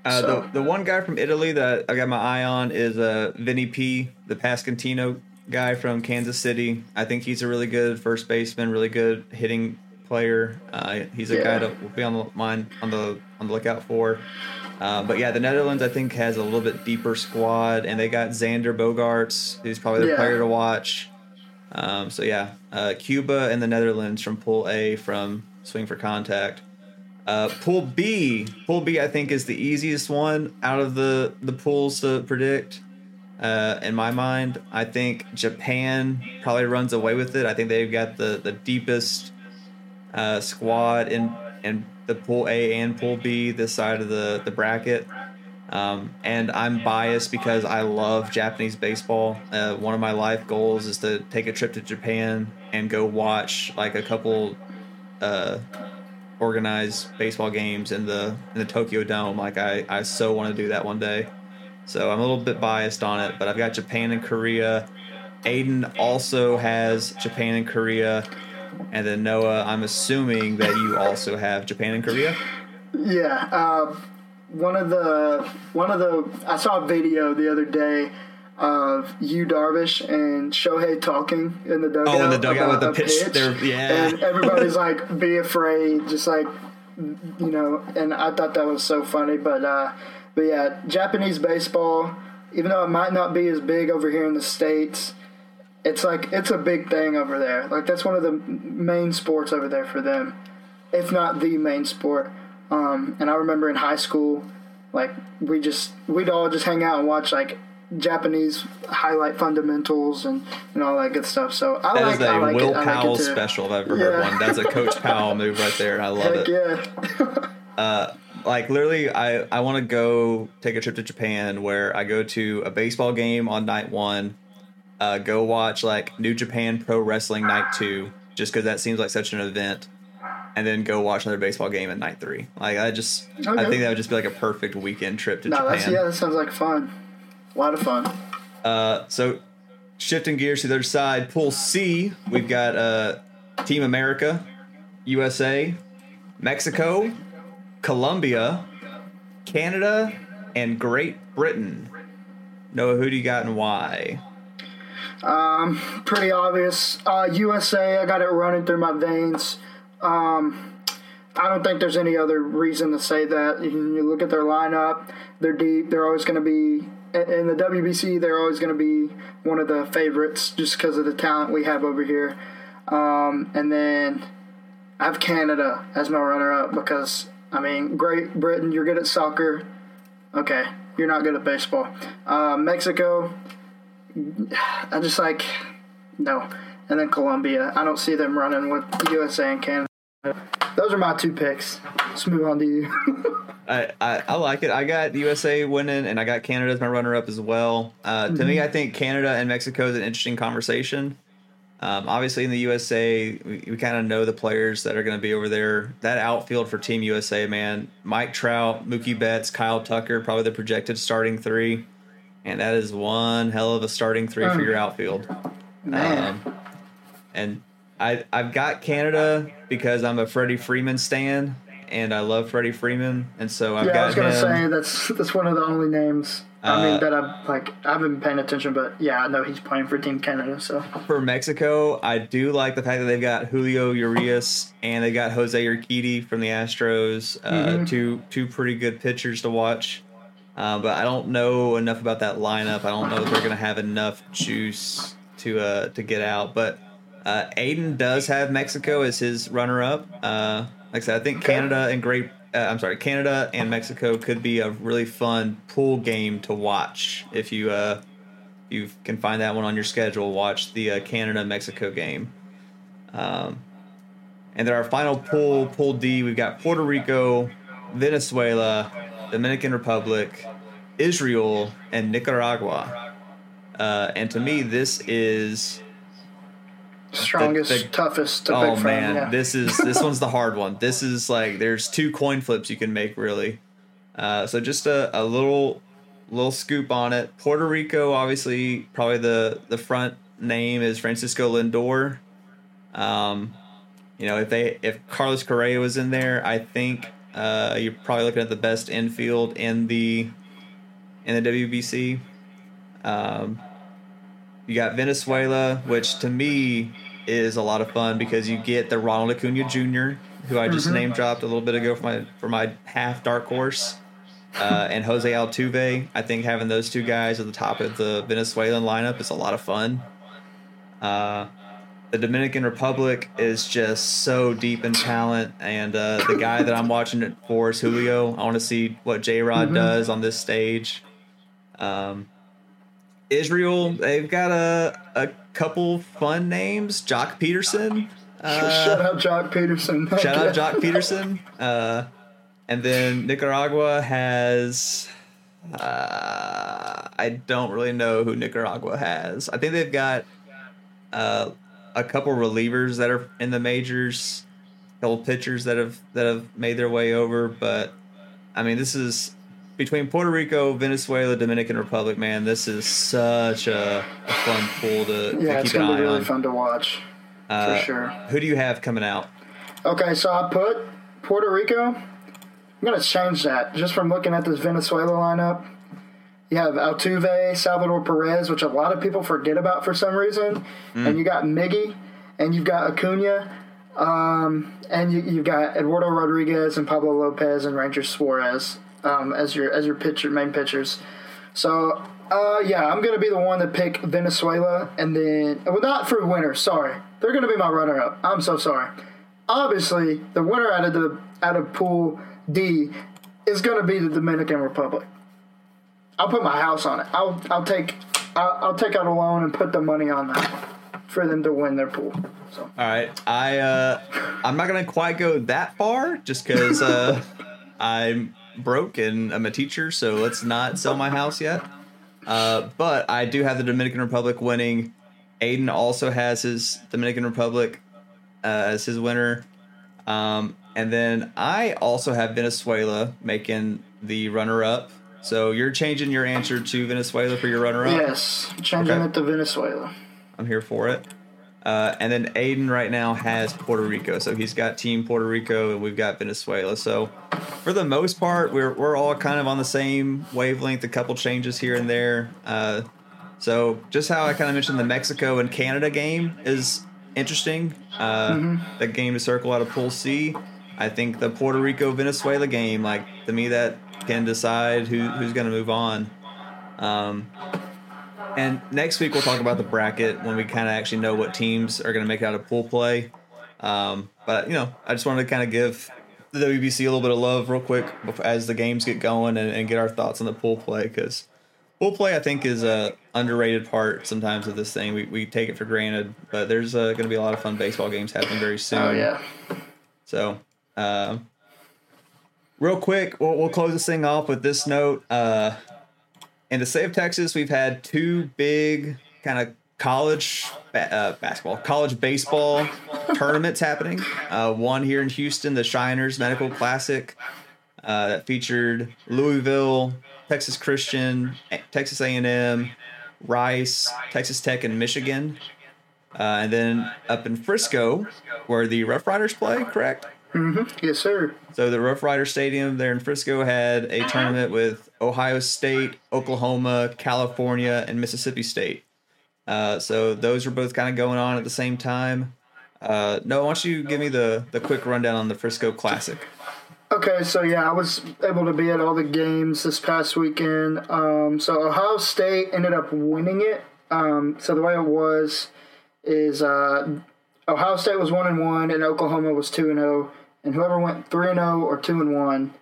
Uh, so. the, the one guy from Italy that I got my eye on is uh, Vinny P, the Pascantino guy from Kansas City. I think he's a really good first baseman, really good hitting player. Uh, he's a yeah. guy that will be on the, mine, on the on the lookout for. Uh, but, yeah, the Netherlands, I think, has a little bit deeper squad. And they got Xander Bogaerts, who's probably their yeah. player to watch. Um, so, yeah, uh, Cuba and the Netherlands from Pool A from Swing for Contact. Uh, pool B. Pool B, I think, is the easiest one out of the, the pools to predict. Uh, in my mind, I think Japan probably runs away with it. I think they've got the, the deepest uh, squad in in. the Pool A and Pool B, this side of the, the bracket. Um, and I'm biased because I love Japanese baseball. Uh, one of my life goals is to take a trip to Japan and go watch like a couple uh, organized baseball games in the in the Tokyo Dome. Like I, I so want to do that one day. So I'm a little bit biased on it, but I've got Japan and Korea. Aiden also has Japan and Korea. And then, Noah, I'm assuming that you also have Japan and Korea? Yeah. Uh, one of the one of the I saw a video the other day of Yu Darvish and Shohei talking in the dugout. Oh, in the dugout with the pitch. pitch. There, yeah. And everybody's like, be afraid, just like, you know, and I thought that was so funny. But, uh, but yeah, Japanese baseball, even though it might not be as big over here in the States, it's like it's a big thing over there. Like, that's one of the main sports over there for them, if not the main sport. Um, and I remember in high school, like, we just we'd all just hang out and watch, like, Japanese highlight fundamentals and, and all that good stuff. So I that like that. That is a like Will it. Powell like special if I've ever yeah. heard one. That's a Coach Powell move right there. I love Heck it. Yeah. uh, like literally, I, I want to go take a trip to Japan where I go to a baseball game on night one, uh, go watch like New Japan Pro Wrestling night two, just because that seems like such an event, and then go watch another baseball game at night three. Like I just, okay. I think that would just be like a perfect weekend trip to no, Japan. That's, yeah, that sounds like fun. A lot of fun. Uh, so, shifting gears to the other side, Pool C, we've got uh, Team America, U S A, Mexico, Colombia, Canada, and Great Britain. Noah, who do you got and why? Um, pretty obvious. Uh, U S A, I got it running through my veins. Um, I don't think there's any other reason to say that. You, you look at their lineup, they're deep, they're always going to be... In the W B C, they're always going to be one of the favorites just because of the talent we have over here. Um, and then I have Canada as my runner-up because, I mean, Great Britain, you're good at soccer. Okay, you're not good at baseball. Uh, Mexico, I just like, no. And then Colombia. I don't see them running with U S A and Canada. Those are my two picks. Let's move on to you. I, I, I like it. I got U S A winning, and I got Canada as my runner-up as well. Uh, to mm-hmm. me, I think Canada and Mexico is an interesting conversation. Um, obviously, in the U S A, we, we kind of know the players that are going to be over there. That outfield for Team U S A, man, Mike Trout, Mookie Betts, Kyle Tucker, probably the projected starting three, and that is one hell of a starting three oh. for your outfield. Man. Um, and I, I've got Canada because I'm a Freddie Freeman stan. And I love Freddie Freeman, and so I've yeah, got him. I was going to say, that's that's one of the only names, uh, I mean, that I've, like, I've been paying attention, but, yeah, I know he's playing for Team Canada, so. For Mexico, I do like the fact that they've got Julio Urias, and they've got Jose Urquidy from the Astros, uh, mm-hmm. two two pretty good pitchers to watch, uh, but I don't know enough about that lineup. I don't know if they're going to have enough juice to uh, to get out, but uh, Aiden does have Mexico as his runner-up. Uh Like I said, I think okay. Canada and Great, uh, I'm sorry, Canada and Mexico could be a really fun pool game to watch. If you uh, you can find that one on your schedule, watch the uh, Canada-Mexico game. Um, and then our final pool, Pool D, we've got Puerto Rico, Venezuela, Dominican Republic, Israel, and Nicaragua. Uh, and to me, this is... Strongest, the, the, toughest to oh pick man, from, yeah. this is this one's the hard one. This is like there's two coin flips you can make really. Uh, so just a, a little little scoop on it. Puerto Rico, obviously, probably the, the front name is Francisco Lindor. Um, you know, if they if Carlos Correa was in there, I think uh, you're probably looking at the best infield in the in the W B C. Um, you got Venezuela, which to me is a lot of fun because you get the Ronald Acuna Junior, who I just mm-hmm. name dropped a little bit ago for my for my half dark horse, uh, and Jose Altuve. I think having those two guys at the top of the Venezuelan lineup is a lot of fun. Uh, the Dominican Republic is just so deep in talent, and uh, the guy that I'm watching it for is Julio. I want to see what J-Rod mm-hmm. does on this stage. Um, Israel, they've got a a couple fun names. Jock Peterson. Uh, shout out Jock Peterson. Shout yeah. out Jock Peterson. Uh, and then Nicaragua has... Uh, I don't really know who Nicaragua has. I think they've got uh, a couple relievers that are in the majors, a couple pitchers that have, that have made their way over. But, I mean, this is... Between Puerto Rico, Venezuela, Dominican Republic, man, this is such a, a fun pool to, yeah, to keep an eye on. Yeah, it's going to be really on. fun to watch, uh, for sure. Who do you have coming out? Okay, so I put Puerto Rico, I'm going to change that just from looking at this Venezuela lineup. You have Altuve, Salvador Perez, which a lot of people forget about for some reason. Mm. And you got Miggy, and you've got Acuna, um, and you, you've got Eduardo Rodriguez and Pablo Lopez and Ranger Suarez um, as your as your pitcher, main pitchers. So, uh, yeah, I'm going to be the one to pick Venezuela. And then, well, not for winner, sorry. They're going to be my runner-up. I'm so sorry. Obviously, the winner out of the out of Pool D is going to be the Dominican Republic. I'll put my house on it. I'll I'll take I'll, I'll take out a loan and put the money on that for them to win their pool. So. All right, I uh, I'm not going to quite go that far just because uh, I'm broke and I'm a teacher, so let's not sell my house yet. Uh, but I do have the Dominican Republic winning. Aiden also has his Dominican Republic uh, as his winner. Um, and then I also have Venezuela making the runner-up. So you're changing your answer to Venezuela for your runner-up? Yes, changing okay. it to Venezuela. I'm here for it. Uh, and then Aiden right now has Puerto Rico. So he's got Team Puerto Rico, and we've got Venezuela. So for the most part, we're we're all kind of on the same wavelength, a couple changes here and there. Uh, so just how I kind of mentioned the Mexico and Canada game is interesting. Uh, mm-hmm. The game to circle out of Pool C. I think the Puerto Rico-Venezuela game, like to me that can decide who, who's going to move on. Um, and next week we'll talk about the bracket when we kind of actually know what teams are going to make it out of pool play. Um, but, you know, I just wanted to kind of give the W B C a little bit of love real quick as the games get going and, and get our thoughts on the pool play, because pool play I think is a underrated part sometimes of this thing. We we take it for granted, but there's uh, going to be a lot of fun baseball games happening very soon. Oh, yeah. So, um, uh, real quick, we'll, we'll close this thing off with this note. Uh, in the state of Texas, we've had two big kind of college ba- uh, basketball, college baseball tournaments happening. Uh, one here in Houston, the Shiners Medical Classic, uh, that featured Louisville, Texas Christian, A- Texas A and M, Rice, Texas Tech, and Michigan. Uh, and then up in Frisco, where the Rough Riders play, correct? Mm-hmm. Yes, sir. So the Rough Rider Stadium there in Frisco had a tournament with Ohio State, Oklahoma, California, and Mississippi State. Uh, so those are both kind of going on at the same time. Uh, no, why don't you give me the, the quick rundown on the Frisco Classic? Okay, so yeah, I was able to be at all the games this past weekend. Um, so Ohio State ended up winning it. Um, so the way it was is uh, Ohio State was one and one, and Oklahoma was two and zero. And whoever went three and oh or two and one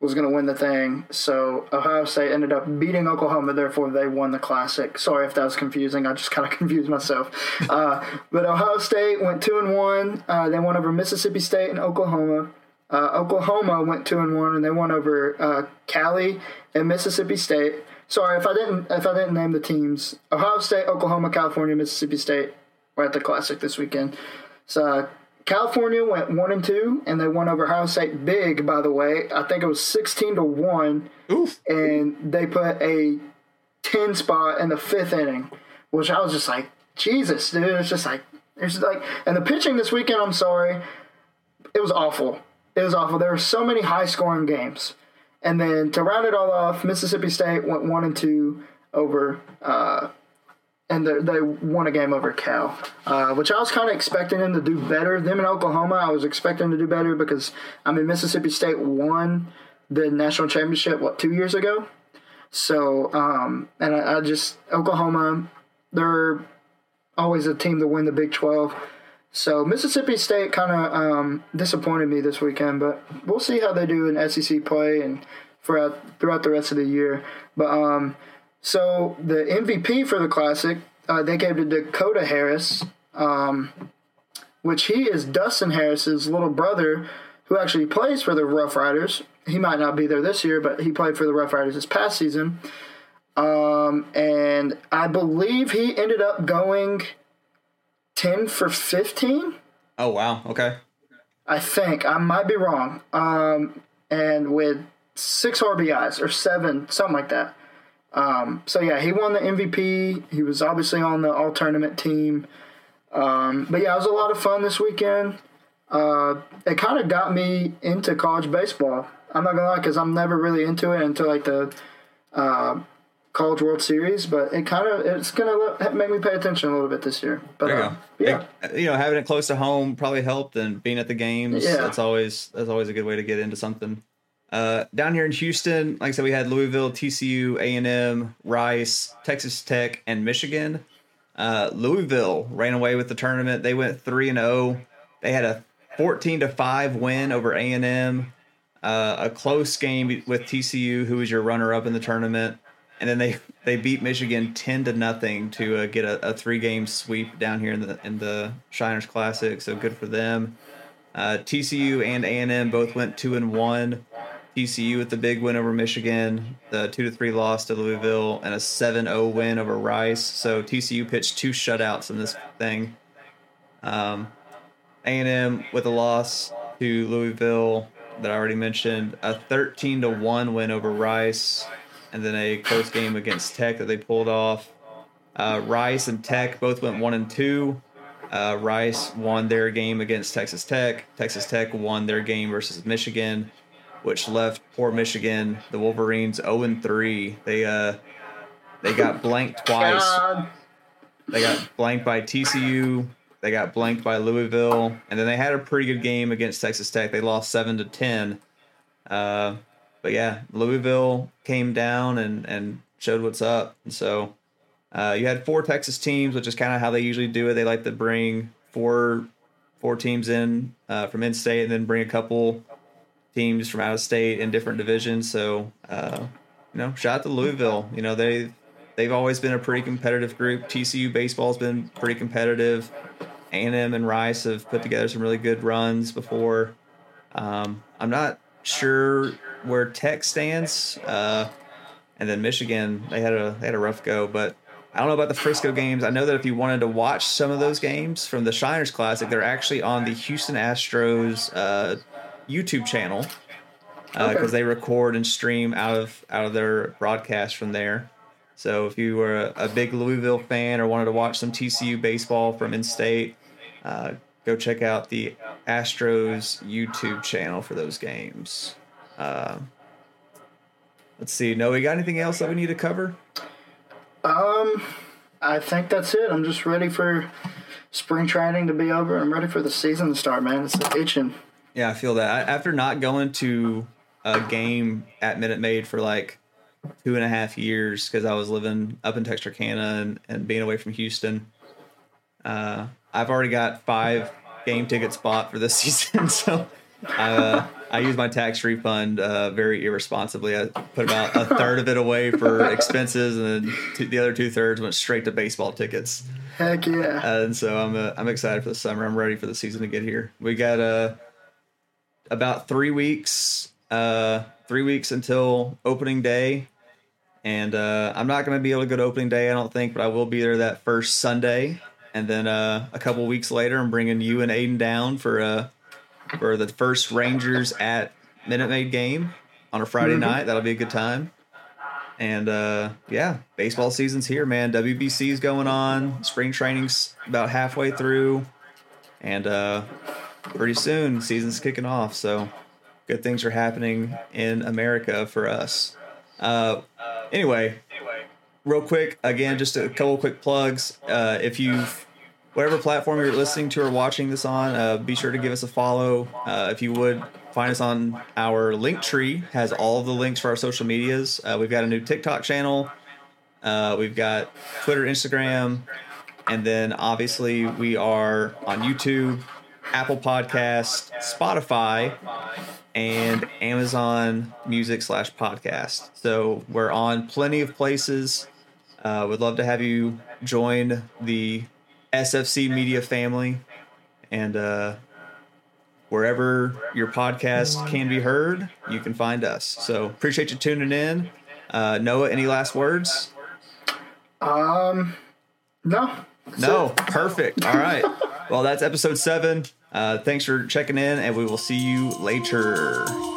was going to win the thing. So Ohio State ended up beating Oklahoma, therefore they won the Classic. Sorry if that was confusing. I just kind of confused myself. uh, but Ohio State went two and one. Uh, they won over Mississippi State and Oklahoma. Uh, Oklahoma went two and one, and they won over uh, Cali and Mississippi State. Sorry if I didn't if I didn't name the teams. Ohio State, Oklahoma, California, Mississippi State were at the Classic this weekend. So California went one and two, and they won over Ohio State big. By the way, I think it was sixteen to one, Oof. and they put a ten spot in the fifth inning, which I was just like, Jesus, dude! It's just like, it's just like, and the pitching this weekend, I'm sorry, it was awful. It was awful. There were so many high scoring games, and then to round it all off, Mississippi State went one and two over. Uh, And they won a game over Cal, uh, which I was kind of expecting them to do better. Them in Oklahoma, I was expecting to do better because, I mean, Mississippi State won the national championship, what, two years ago? So, um, and I, I just, Oklahoma, they're always a team to win the Big twelve. So Mississippi State kind of um, disappointed me this weekend, but we'll see how they do in S E C play and throughout, throughout the rest of the year. But, um, So the M V P for the Classic, uh, they gave to Dakota Harris, um, which he is Dustin Harris's little brother, who actually plays for the Rough Riders. He might not be there this year, but he played for the Rough Riders this past season. Um, and I believe he ended up going ten for fifteen. Oh, wow. Okay. I think. I might be wrong. Um, and with six R B Is or seven, something like that. Um, so, yeah, he won the M V P. He was obviously on the all-tournament team. Um, but, yeah, it was a lot of fun this weekend. Uh, it kind of got me into college baseball I'm not gonna lie, because I'm never really into it until like the uh, College World Series. But it kind of it's gonna make me pay attention a little bit this year. But there you um, go. Yeah, it, you know, having it close to home probably helped, and being at the games. Yeah. that's always that's always a good way to get into something. Uh, down here in Houston, like I said, we had Louisville, T C U, A and M, Rice, Texas Tech, and Michigan. Uh, Louisville ran away with the tournament. They went three and oh. They had a fourteen to five win over A and M, uh, a close game with T C U, who was your runner-up in the tournament. And then they, they beat Michigan ten to nothing to uh, get a, a three-game sweep down here in the in the Shiners Classic, so good for them. Uh, T C U and A and M both went two and one. T C U with the big win over Michigan, the two to three loss to Louisville, and a seven oh win over Rice. So T C U pitched two shutouts in this thing. Um, A and M with a loss to Louisville that I already mentioned, a thirteen to one win over Rice, and then a close game against Tech that they pulled off. Uh, Rice and Tech both went one and two. Uh, Rice won their game against Texas Tech. Texas Tech won their game versus Michigan, which left poor Michigan, the Wolverines, oh and three. They uh, they got blanked twice. God. They got blanked by T C U. They got blanked by Louisville. And then they had a pretty good game against Texas Tech. They lost seven to ten. Uh, but, yeah, Louisville came down and, and showed what's up. And so uh, you had four Texas teams, which is kind of how they usually do it. They like to bring four, four teams in uh, from in-state and then bring a couple – teams from out of state in different divisions. So, uh, you know, shout out to Louisville. You know, they, they've always been a pretty competitive group. T C U baseball has been pretty competitive. A and M and Rice have put together some really good runs before. Um, I'm not sure where Tech stands. Uh, and then Michigan, they had a they had a rough go. But I don't know about the Frisco games. I know that if you wanted to watch some of those games from the Shiners Classic, they're actually on the Houston Astros uh YouTube channel because uh, okay. they record and stream out of out of their broadcast from there. So if you were a, a big Louisville fan or wanted to watch some T C U baseball from in-state, uh, go check out the Astros YouTube channel for those games. Uh, let's see. No, we got anything else that we need to cover? Um, I think that's it. I'm just ready for spring training to be over. I'm ready for the season to start, man. It's itching. Yeah, I feel that. I, after not going to a game at Minute Maid for like two and a half years because I was living up in Texarkana and, and being away from Houston, uh, I've already got five game tickets bought for this season. So uh, I used my tax refund uh, very irresponsibly. I put about a third of it away for expenses, and then two, the other two thirds went straight to baseball tickets. Heck yeah! Uh, and so I'm uh, I'm excited for the summer. I'm ready for the season to get here. We got a. Uh, about three weeks uh three weeks until opening day, and uh I'm not going to be able to go to opening day, I don't think, but I will be there that first Sunday, and then uh a couple weeks later I'm bringing you and Aiden down for uh for the first Rangers at Minute Maid game on a Friday mm-hmm. night. That'll be a good time. And uh yeah, baseball season's here, man. W B C is going on, spring training's about halfway through, and uh pretty soon season's kicking off, so good things are happening in America for us. Uh anyway, real quick, again, just a couple quick plugs. Uh if you whatever platform you're listening to or watching this on, uh be sure to give us a follow. Uh if you would, find us on our Linktree. Has all of the links for our social medias. Uh, we've got a new TikTok channel, uh we've got Twitter, Instagram, and then obviously we are on YouTube, Apple Podcast, Spotify, and Amazon Music slash podcast. So we're on plenty of places. Uh, would love to have you join the S F C Media family. And uh, wherever your podcast can be heard, you can find us. So appreciate you tuning in. Uh, Noah, any last words? Um, no. No. Perfect. All right. Well, that's episode seven. Uh, thanks for checking in, and we will see you later.